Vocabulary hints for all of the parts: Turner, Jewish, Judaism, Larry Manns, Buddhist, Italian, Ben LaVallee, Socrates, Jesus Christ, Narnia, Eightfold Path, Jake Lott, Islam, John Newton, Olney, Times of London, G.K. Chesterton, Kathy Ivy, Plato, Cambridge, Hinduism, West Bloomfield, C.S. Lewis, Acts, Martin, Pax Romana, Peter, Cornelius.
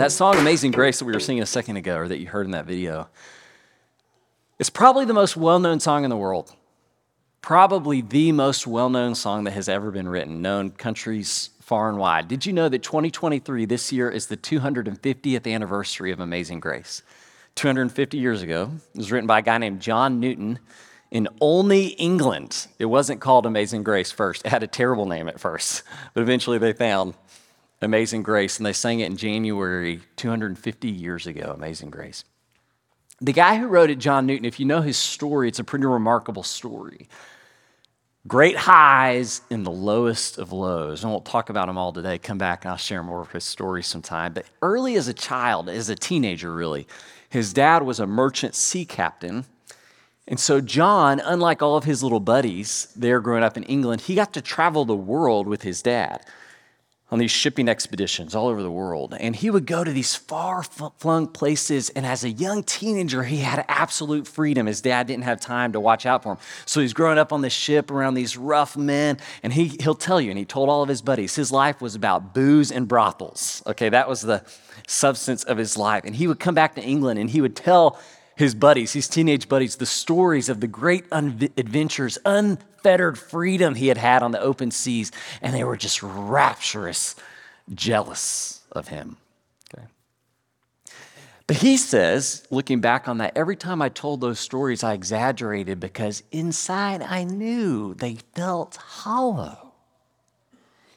That song, Amazing Grace, that we were singing a second ago, or that you heard in that video, it's probably the most well-known song in the world. Probably the most well-known song that has ever been written, known countries far and wide. Did you know that 2023, this year, is the 250th anniversary of Amazing Grace? 250 years ago, it was written by a guy named John Newton in Olney, England. It wasn't called Amazing Grace first. It had a terrible name at first, but eventually they found Amazing Grace, and they sang it in January 250 years ago, Amazing Grace. The guy who wrote it, John Newton, if you know his story, it's a pretty remarkable story. Great highs and the lowest of lows. I won't talk about them all today. Come back and I'll share more of his story sometime. But early as a child, as a teenager really, his dad was a merchant sea captain. And so John, unlike all of his little buddies there growing up in England, he got to travel the world with his dad on these shipping expeditions all over the world. And he would go to these far-flung places, and as a young teenager, he had absolute freedom. His dad didn't have time to watch out for him. So he's growing up on this ship around these rough men, and he'll tell you, and he told all of his buddies, his life was about booze and brothels. Okay, that was the substance of his life. And he would come back to England, and he would tell his buddies, his teenage buddies, the stories of the great adventures, unfettered freedom he had had on the open seas, and they were just rapturous, jealous of him. Okay. But he says, looking back on that, every time I told those stories, I exaggerated because inside I knew they felt hollow.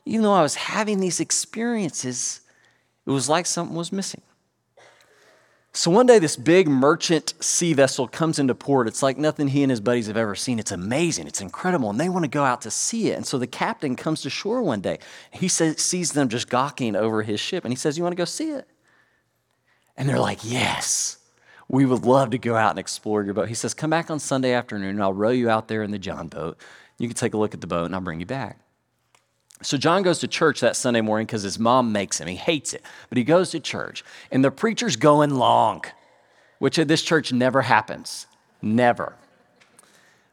Even though I was having these experiences, it was like something was missing. So one day, this big merchant sea vessel comes into port. It's like nothing he and his buddies have ever seen. It's amazing. It's incredible. And they want to go out to see it. And so the captain comes to shore one day. He sees them just gawking over his ship. And he says, "You want to go see it?" And they're like, "Yes, we would love to go out and explore your boat." He says, "Come back on Sunday afternoon, and I'll row you out there in the John boat. You can take a look at the boat, and I'll bring you back." So John goes to church that Sunday morning because his mom makes him. He hates it, but he goes to church. And the preacher's going long, which at this church never happens. Never.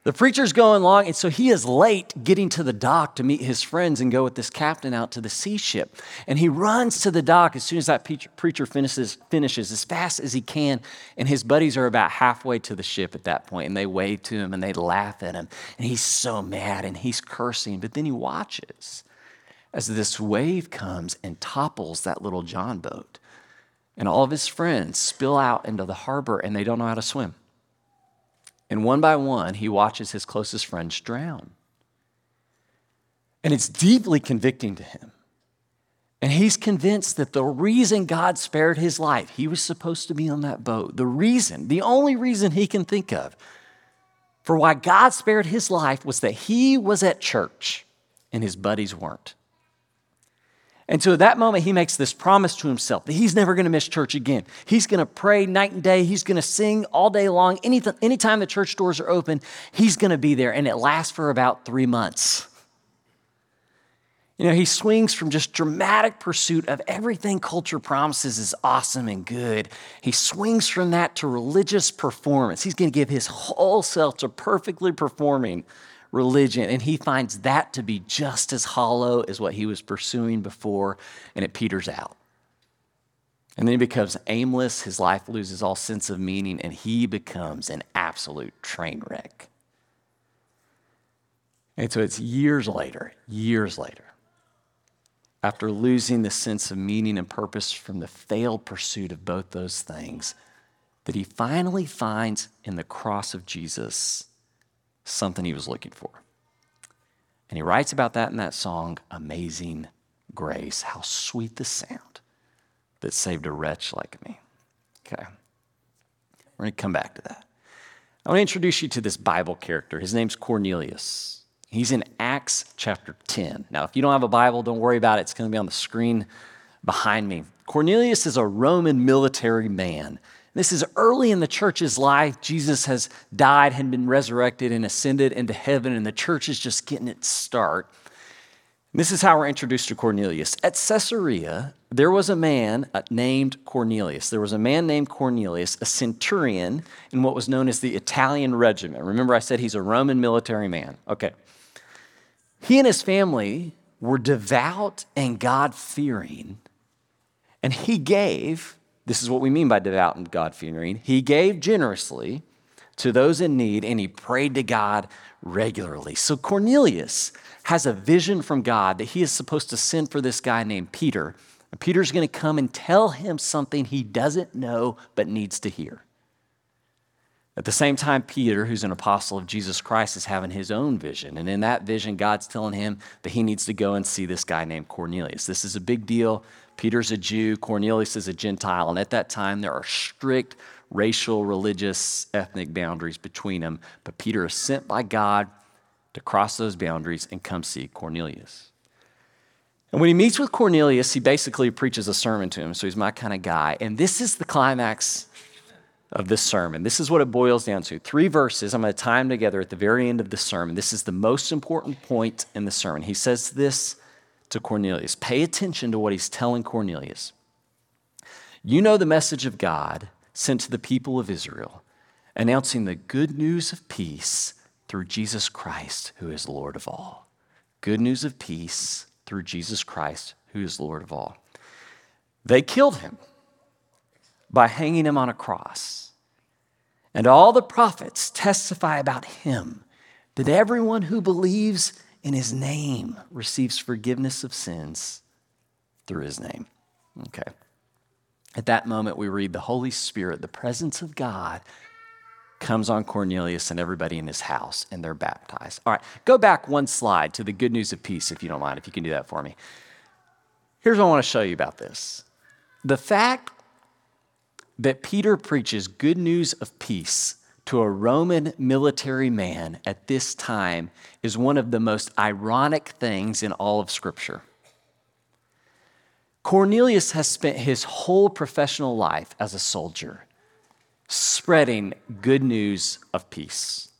The preacher's going long, and so he is late getting to the dock to meet his friends and go with this captain out to the sea ship. And he runs to the dock as soon as that preacher finishes as fast as he can, and his buddies are about halfway to the ship at that point, and they wave to him, and they laugh at him, and he's so mad, and he's cursing, but then he watches as this wave comes and topples that little John boat. And all of his friends spill out into the harbor, and they don't know how to swim. And one by one, he watches his closest friends drown. And it's deeply convicting to him. And he's convinced that the reason God spared his life, he was supposed to be on that boat. The reason, the only reason he can think of for why God spared his life was that he was at church and his buddies weren't. And so at that moment, he makes this promise to himself that he's never going to miss church again. He's going to pray night and day. He's going to sing all day long. Anytime the church doors are open, he's going to be there. And it lasts for about 3 months. You know, he swings from just dramatic pursuit of everything culture promises is awesome and good. He swings from that to religious performance. He's going to give his whole self to perfectly performing religion, and he finds that to be just as hollow as what he was pursuing before, and it peters out. And then he becomes aimless, his life loses all sense of meaning, and he becomes an absolute train wreck. And so it's years later, after losing the sense of meaning and purpose from the failed pursuit of both those things, that he finally finds in the cross of Jesus something he was looking for. And he writes about that in that song, Amazing Grace. How sweet the sound that saved a wretch like me. Okay. We're going to come back to that. I want to introduce you to this Bible character. His name's Cornelius. He's in Acts chapter 10. Now, if you don't have a Bible, don't worry about it. It's going to be on the screen behind me. Cornelius is a Roman military man. This is early in the church's life. Jesus has died, had been resurrected, and ascended into heaven, and the church is just getting its start. And this is how we're introduced to Cornelius. At Caesarea, there was a man named Cornelius. There was a man named Cornelius, a centurion in what was known as the Italian regiment. Remember, I said he's a Roman military man. Okay. He and his family were devout and God-fearing, And he gave, this is what we mean by devout and God-fearing, he gave generously to those in need, and he prayed to God regularly. So Cornelius has a vision from God that he is supposed to send for this guy named Peter. And Peter's going to come and tell him something he doesn't know but needs to hear. At the same time, Peter, who's an apostle of Jesus Christ, is having his own vision. And in that vision, God's telling him that he needs to go and see this guy named Cornelius. This is a big deal. Peter's a Jew. Cornelius is a Gentile. And at that time, there are strict racial, religious, ethnic boundaries between them. But Peter is sent by God to cross those boundaries and come see Cornelius. And when he meets with Cornelius, he basically preaches a sermon to him. So he's my kind of guy. And this is the climax of this sermon. This is what it boils down to. 3 verses. I'm going to tie them together at the very end of the sermon. This is the most important point in the sermon. He says this to Cornelius. Pay attention to what he's telling Cornelius. You know the message of God sent to the people of Israel, announcing the good news of peace through Jesus Christ, who is Lord of all. Good news of peace through Jesus Christ, who is Lord of all. They killed him by hanging him on a cross. And all the prophets testify about him, that everyone who believes in his name receives forgiveness of sins through his name. Okay. At that moment, we read the Holy Spirit, the presence of God, comes on Cornelius and everybody in his house, and they're baptized. All right, go back one slide to the good news of peace, if you don't mind, if you can do that for me. Here's what I want to show you about this. The fact that Peter preaches good news of peace to a Roman military man at this time is one of the most ironic things in all of Scripture. Cornelius has spent his whole professional life as a soldier spreading good news of peace.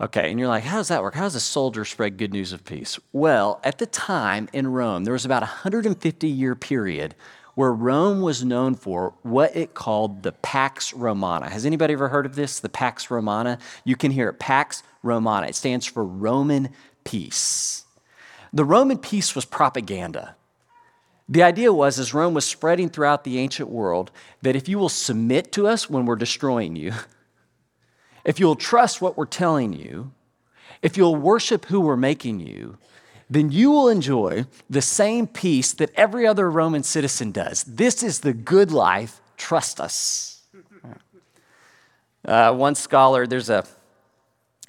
Okay, and you're like, how does that work? How does a soldier spread good news of peace? Well, at the time in Rome, there was about a 150-year period where Rome was known for what it called the Pax Romana. Has anybody ever heard of this, the Pax Romana? You can hear it, Pax Romana. It stands for Roman peace. The Roman peace was propaganda. The idea was, as Rome was spreading throughout the ancient world, that if you will submit to us when we're destroying you, if you'll trust what we're telling you, if you'll worship who we're making you, then you will enjoy the same peace that every other Roman citizen does. This is the good life. Trust us. One scholar, there's a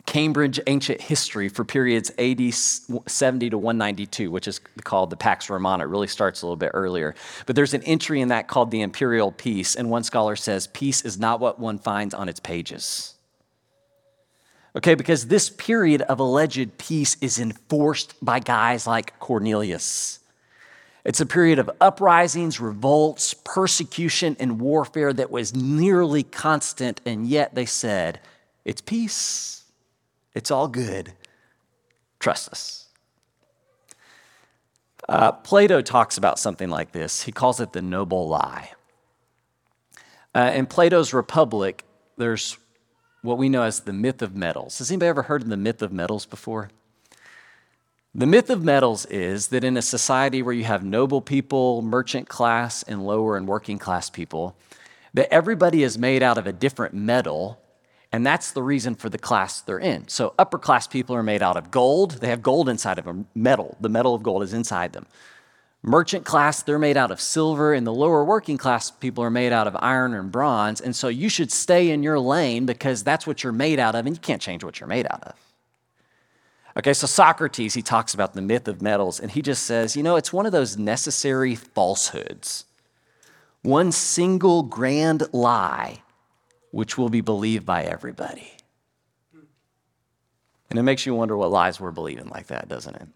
Cambridge ancient history for periods AD 70 to 192, which is called the Pax Romana. It really starts a little bit earlier. But there's an entry in that called the Imperial Peace, and one scholar says, peace is not what one finds on its pages. Okay, because this period of alleged peace is enforced by guys like Cornelius. It's a period of uprisings, revolts, persecution, and warfare that was nearly constant, and yet they said, it's peace. It's all good. Trust us. Plato talks about something like this. He calls it the noble lie. In Plato's Republic, there's what we know as the myth of metals. Has anybody ever heard of the myth of metals before? The myth of metals is that in a society where you have noble people, merchant class, and lower and working class people, that everybody is made out of a different metal, and that's the reason for the class they're in. So upper class people are made out of gold. They have gold inside of them, metal. The metal of gold is inside them. Merchant class, they're made out of silver, and the lower working class people are made out of iron and bronze, and so you should stay in your lane because that's what you're made out of, and you can't change what you're made out of. Okay, so Socrates, he talks about the myth of metals, and he just says, you know, it's one of those necessary falsehoods, one single grand lie which will be believed by everybody. And it makes you wonder what lies we're believing like that, doesn't it?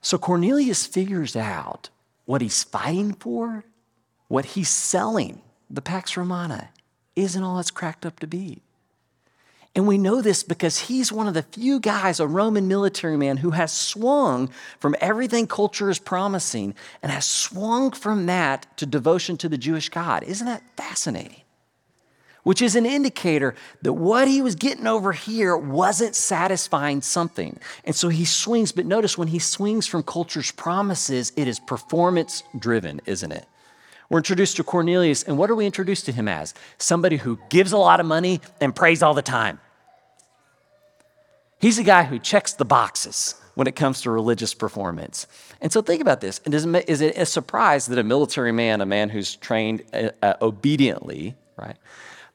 So Cornelius figures out what he's fighting for, what he's selling, the Pax Romana, isn't all it's cracked up to be. And we know this because he's one of the few guys, a Roman military man, who has swung from everything culture is promising and has swung from that to devotion to the Jewish God. Isn't that fascinating? which is an indicator that what he was getting over here wasn't satisfying something. And so he swings, but notice when he swings from culture's promises, it is performance driven, isn't it? We're introduced to Cornelius, and what are we introduced to him as? Somebody who gives a lot of money and prays all the time. He's a guy who checks the boxes when it comes to religious performance. And so think about this. Is it a surprise that a military man, a man who's trained obediently, right,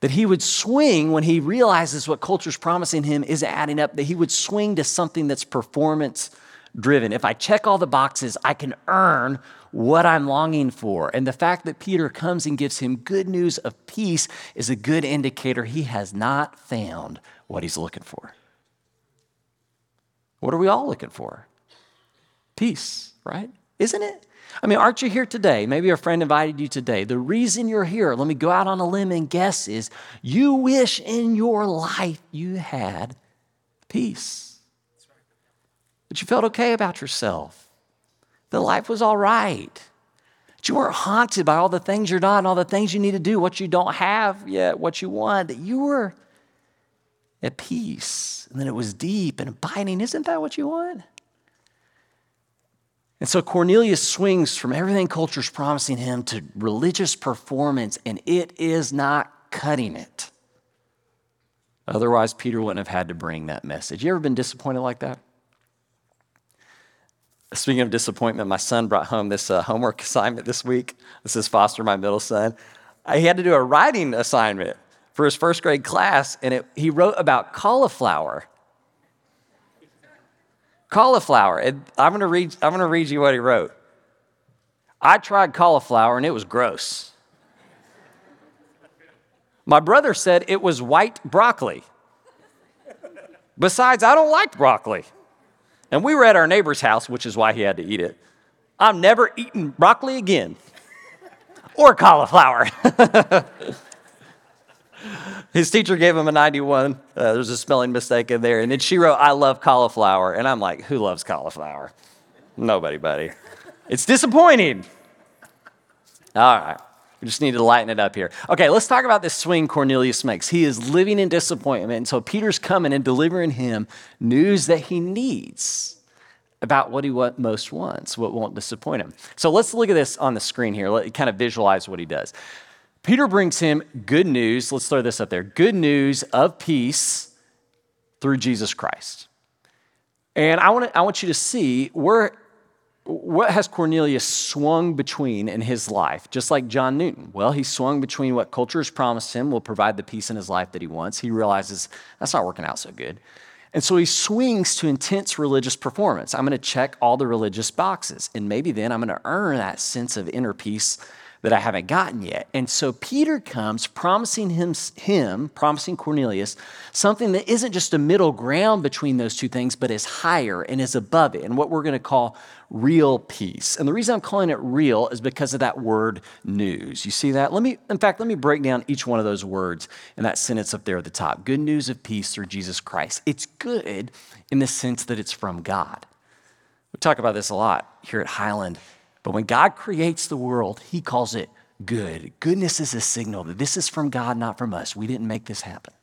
that he would swing when he realizes what culture's promising him is adding up, that he would swing to something that's performance-driven. If I check all the boxes, I can earn what I'm longing for. And the fact that Peter comes and gives him good news of peace is a good indicator he has not found what he's looking for. What are we all looking for? Peace, right? Isn't it? I mean, aren't you here today? Maybe a friend invited you today. The reason you're here, let me go out on a limb and guess, is you wish in your life you had peace. That you felt okay about yourself. That life was all right. That you weren't haunted by all the things you're not and all the things you need to do, what you don't have yet, what you want, that you were at peace, and then it was deep and abiding. Isn't that what you want? And so Cornelius swings from everything culture's promising him to religious performance, and it is not cutting it. Otherwise, Peter wouldn't have had to bring that message. You ever been disappointed like that? Speaking of disappointment, my son brought home this homework assignment this week. This is Foster, my middle son. He had to do a writing assignment for his first grade class, and he wrote about cauliflower. Cauliflower. I'm going to read you what he wrote. I tried cauliflower, and it was gross. My brother said it was white broccoli. Besides, I don't like broccoli. And we were at our neighbor's house, which is why he had to eat it. I'm never eating broccoli again. Or cauliflower. His teacher gave him a 91. There's a spelling mistake in there. And then she wrote, I love cauliflower. And I'm like, who loves cauliflower? Nobody, buddy. It's disappointing. All right. We just need to lighten it up here. Okay, let's talk about this swing Cornelius makes. He is living in disappointment. And so Peter's coming and delivering him news that he needs about what he most wants, what won't disappoint him. So let's look at this on the screen here. Let kind of visualize what he does. Peter brings him good news. Let's throw this up there. Good news of peace through Jesus Christ. And I want you to see what has Cornelius swung between in his life, just like John Newton. Well, he swung between what culture has promised him will provide the peace in his life that he wants. He realizes that's not working out so good. And so he swings to intense religious performance. I'm going to check all the religious boxes, and maybe then I'm going to earn that sense of inner peace that I haven't gotten yet. And so Peter comes promising promising Cornelius, something that isn't just a middle ground between those two things, but is higher and is above it, and what we're going to call real peace. And the reason I'm calling it real is because of that word news. You see that? In fact, let me break down each one of those words in that sentence up there at the top. Good news of peace through Jesus Christ. It's good in the sense that it's from God. We talk about this a lot here at Highland. But when God creates the world, he calls it good. Goodness is a signal that this is from God, not from us. We didn't make this happen.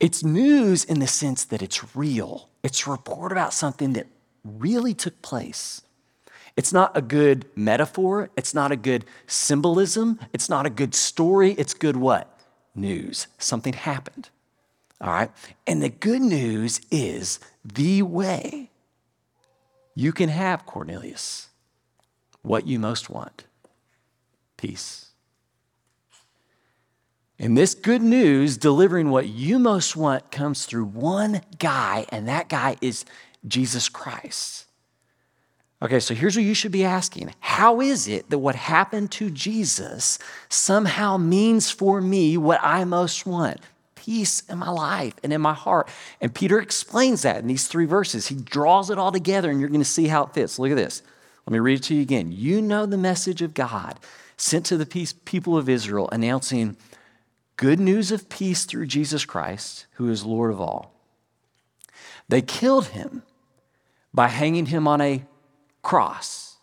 It's news in the sense that it's real. It's a report about something that really took place. It's not a good metaphor. It's not a good symbolism. It's not a good story. It's good what? News. Something happened. All right? And the good news is the way you can have, Cornelius, what you most want, peace. And this good news, delivering what you most want, comes through one guy, and that guy is Jesus Christ. Okay, so here's what you should be asking. How is it that what happened to Jesus somehow means for me what I most want? Peace in my life and in my heart. And Peter explains that in these three verses. He draws it all together, and you're going to see how it fits. Look at this. Let me read it to you again. You know the message of God sent to the people of Israel, announcing good news of peace through Jesus Christ, who is Lord of all. They killed him by hanging him on a cross.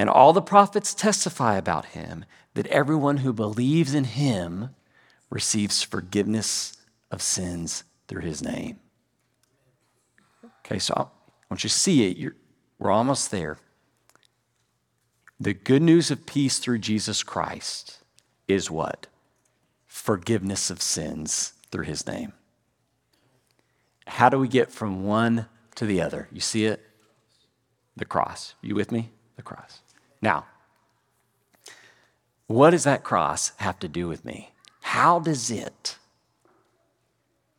And all the prophets testify about him, that everyone who believes in him receives forgiveness of sins through his name. Okay, so I want you to see it. We're almost there. The good news of peace through Jesus Christ is what? Forgiveness of sins through his name. How do we get from one to the other? You see it? The cross. You with me? The cross. Now, what does that cross have to do with me? How does it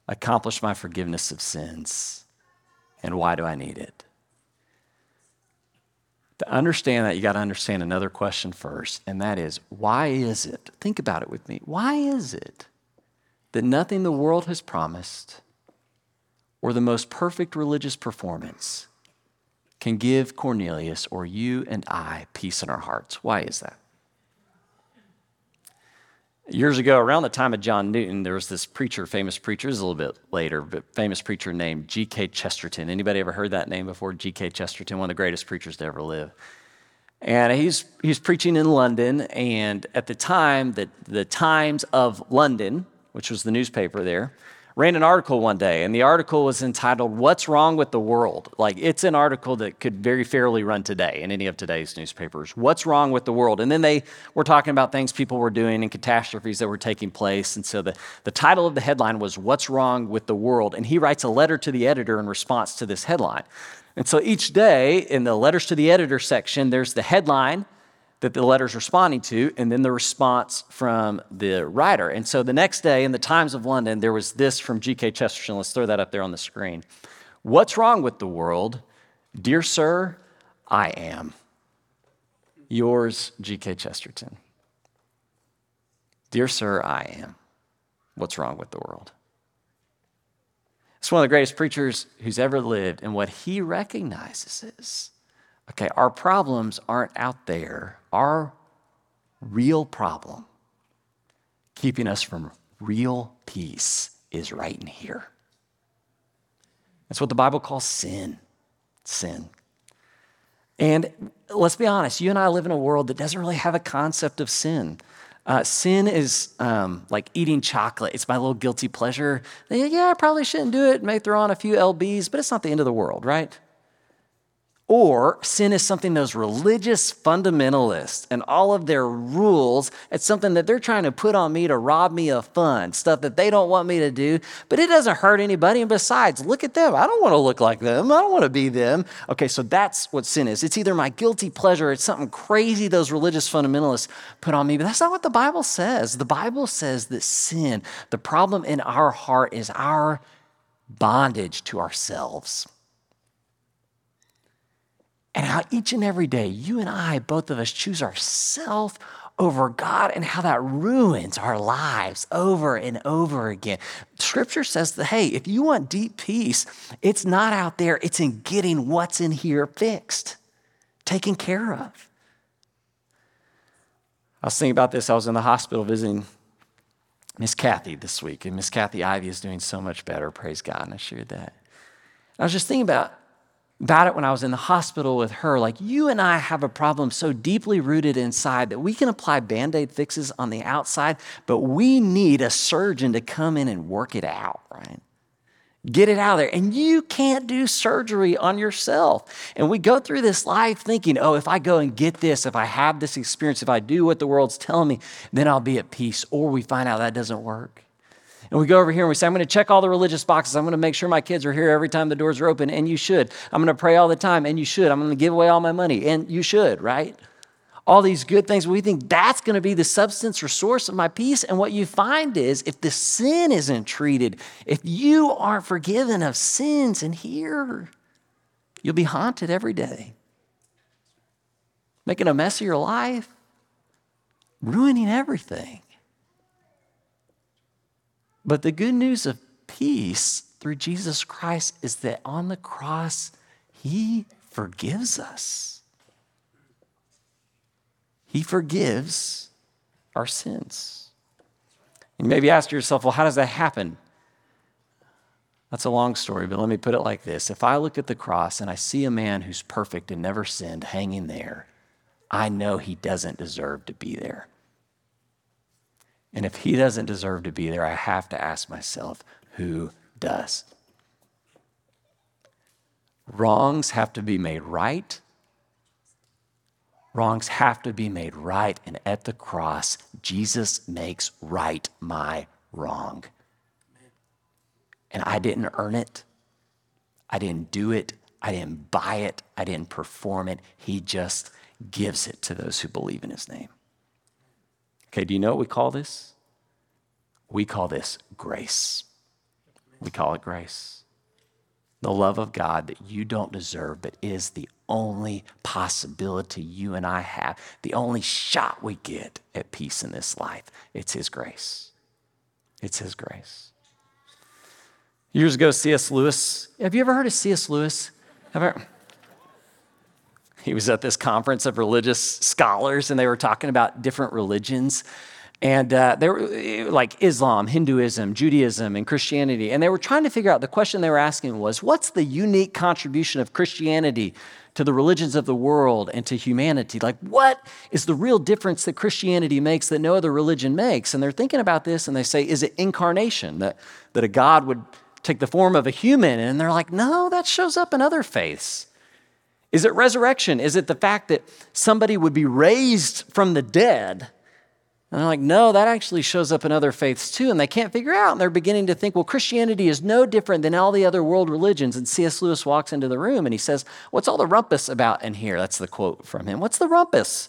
accomplish my forgiveness of sins? And why do I need it? To understand that, you got to understand another question first, and that is, why is it? Think about it with me. Why is it that nothing the world has promised or the most perfect religious performance can give Cornelius or you and I peace in our hearts? Why is that? Years ago, around the time of John Newton, there was this preacher, famous preacher, it was a little bit later, but famous preacher named G.K. Chesterton. Anybody ever heard that name before? G.K. Chesterton, one of the greatest preachers to ever live. And he's preaching in London, and at the time, the Times of London, which was the newspaper there, ran an article one day, and the article was entitled, "What's Wrong with the World?" Like, it's an article that could very fairly run today in any of today's newspapers. What's wrong with the world? And then they were talking about things people were doing and catastrophes that were taking place. And so the title of the headline was, "What's Wrong with the World?" And he writes a letter to the editor in response to this headline. And so each day in the letters to the editor section, there's the headline that the letter's responding to, and then the response from the writer. And so the next day in the Times of London, there was this from G.K. Chesterton. Let's throw that up there on the screen. "What's wrong with the world? Dear sir, I am. Yours, G.K. Chesterton." Dear sir, I am. What's wrong with the world? It's one of the greatest preachers who's ever lived, and what he recognizes is, okay, our problems aren't out there. Our real problem, keeping us from real peace, is right in here. That's what the Bible calls sin. Sin. And let's be honest, you and I live in a world that doesn't really have a concept of sin. Sin is like eating chocolate. It's my little guilty pleasure. Yeah, I probably shouldn't do it. May throw on a few lbs, but it's not the end of the world, right? Or sin is something those religious fundamentalists and all of their rules, it's something that they're trying to put on me to rob me of fun, stuff that they don't want me to do, but it doesn't hurt anybody. And besides, look at them. I don't want to look like them. I don't want to be them. Okay, so that's what sin is. It's either my guilty pleasure, it's something crazy those religious fundamentalists put on me, but that's not what the Bible says. The Bible says that sin, the problem in our heart, is our bondage to ourselves. And how each and every day, you and I, both of us, choose ourselves over God, and how that ruins our lives over and over again. Scripture says that, hey, if you want deep peace, it's not out there. It's in getting what's in here fixed, taken care of. I was thinking about this. I was in the hospital visiting Miss Kathy this week, and Miss Kathy Ivy is doing so much better. Praise God, and I shared that. I was just thinking about it when I was in the hospital with her, like, you and I have a problem so deeply rooted inside that we can apply Band-Aid fixes on the outside, but we need a surgeon to come in and work it out, right? Get it out of there. And you can't do surgery on yourself. And we go through this life thinking, oh, if I go and get this, if I have this experience, if I do what the world's telling me, then I'll be at peace. Or we find out that doesn't work. And we go over here and we say, I'm going to check all the religious boxes. I'm going to make sure my kids are here every time the doors are open, and you should. I'm going to pray all the time, and you should. I'm going to give away all my money, and you should, right? All these good things. We think that's going to be the substance or source of my peace. And what you find is, if the sin isn't treated, if you aren't forgiven of sins in here, you'll be haunted every day, making a mess of your life, ruining everything. But the good news of peace through Jesus Christ is that on the cross, he forgives us. He forgives our sins. And maybe ask yourself, well, how does that happen? That's a long story, but let me put it like this. If I look at the cross and I see a man who's perfect and never sinned hanging there, I know he doesn't deserve to be there. And if he doesn't deserve to be there, I have to ask myself, who does? Wrongs have to be made right. Wrongs have to be made right. And at the cross, Jesus makes right my wrong. And I didn't earn it. I didn't do it. I didn't buy it. I didn't perform it. He just gives it to those who believe in his name. Okay, do you know what we call this? We call this grace. We call it grace. The love of God that you don't deserve, but is the only possibility you and I have, the only shot we get at peace in this life. It's his grace. It's his grace. Years ago, C.S. Lewis, have you ever heard of C.S. Lewis? He was at this conference of religious scholars, and they were talking about different religions. And they were like Islam, Hinduism, Judaism, and Christianity. And they were trying to figure out, the question they were asking was, what's the unique contribution of Christianity to the religions of the world and to humanity? Like, what is the real difference that Christianity makes that no other religion makes? And they're thinking about this, and they say, is it incarnation, that a God would take the form of a human? And they're like, no, that shows up in other faiths. Is it resurrection? Is it the fact that somebody would be raised from the dead? And they're like, no, that actually shows up in other faiths too. And they can't figure out. And they're beginning to think, well, Christianity is no different than all the other world religions. And C.S. Lewis walks into the room and he says, what's all the rumpus about in here? That's the quote from him. What's the rumpus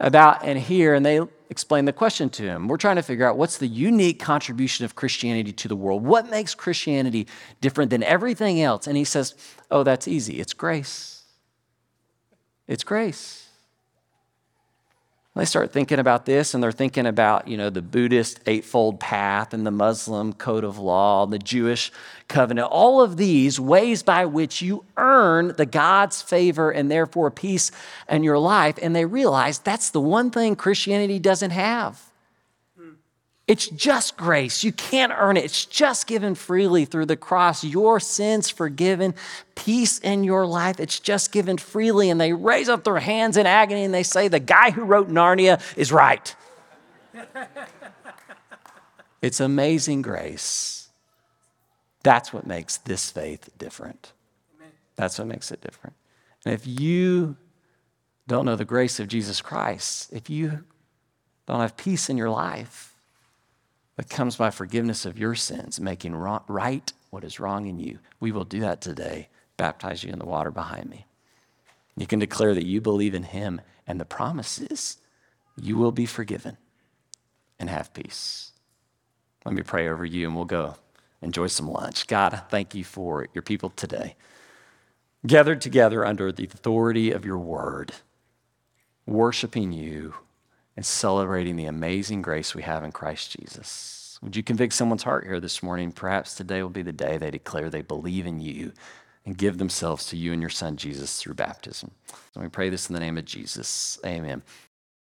about in here? And they explain the question to him. We're trying to figure out, what's the unique contribution of Christianity to the world? What makes Christianity different than everything else? And he says, oh, that's easy. It's grace. It's grace. They start thinking about this, and they're thinking about, the Buddhist Eightfold Path and the Muslim Code of Law, the Jewish Covenant, all of these ways by which you earn the God's favor and therefore peace in your life. And they realize that's the one thing Christianity doesn't have. It's just grace. You can't earn it. It's just given freely through the cross. Your sins forgiven, peace in your life. It's just given freely. And they raise up their hands in agony and they say, the guy who wrote Narnia is right. It's amazing grace. That's what makes this faith different. Amen. That's what makes it different. And if you don't know the grace of Jesus Christ, if you don't have peace in your life, that comes by forgiveness of your sins, making right what is wrong in you. We will do that today, baptize you in the water behind me. You can declare that you believe in him, and the promise is you will be forgiven and have peace. Let me pray over you, and we'll go enjoy some lunch. God, I thank you for your people today, gathered together under the authority of your word, worshiping you, and celebrating the amazing grace we have in Christ Jesus. Would you convict someone's heart here this morning? Perhaps today will be the day they declare they believe in you and give themselves to you and your son, Jesus, through baptism. And we pray this in the name of Jesus. Amen.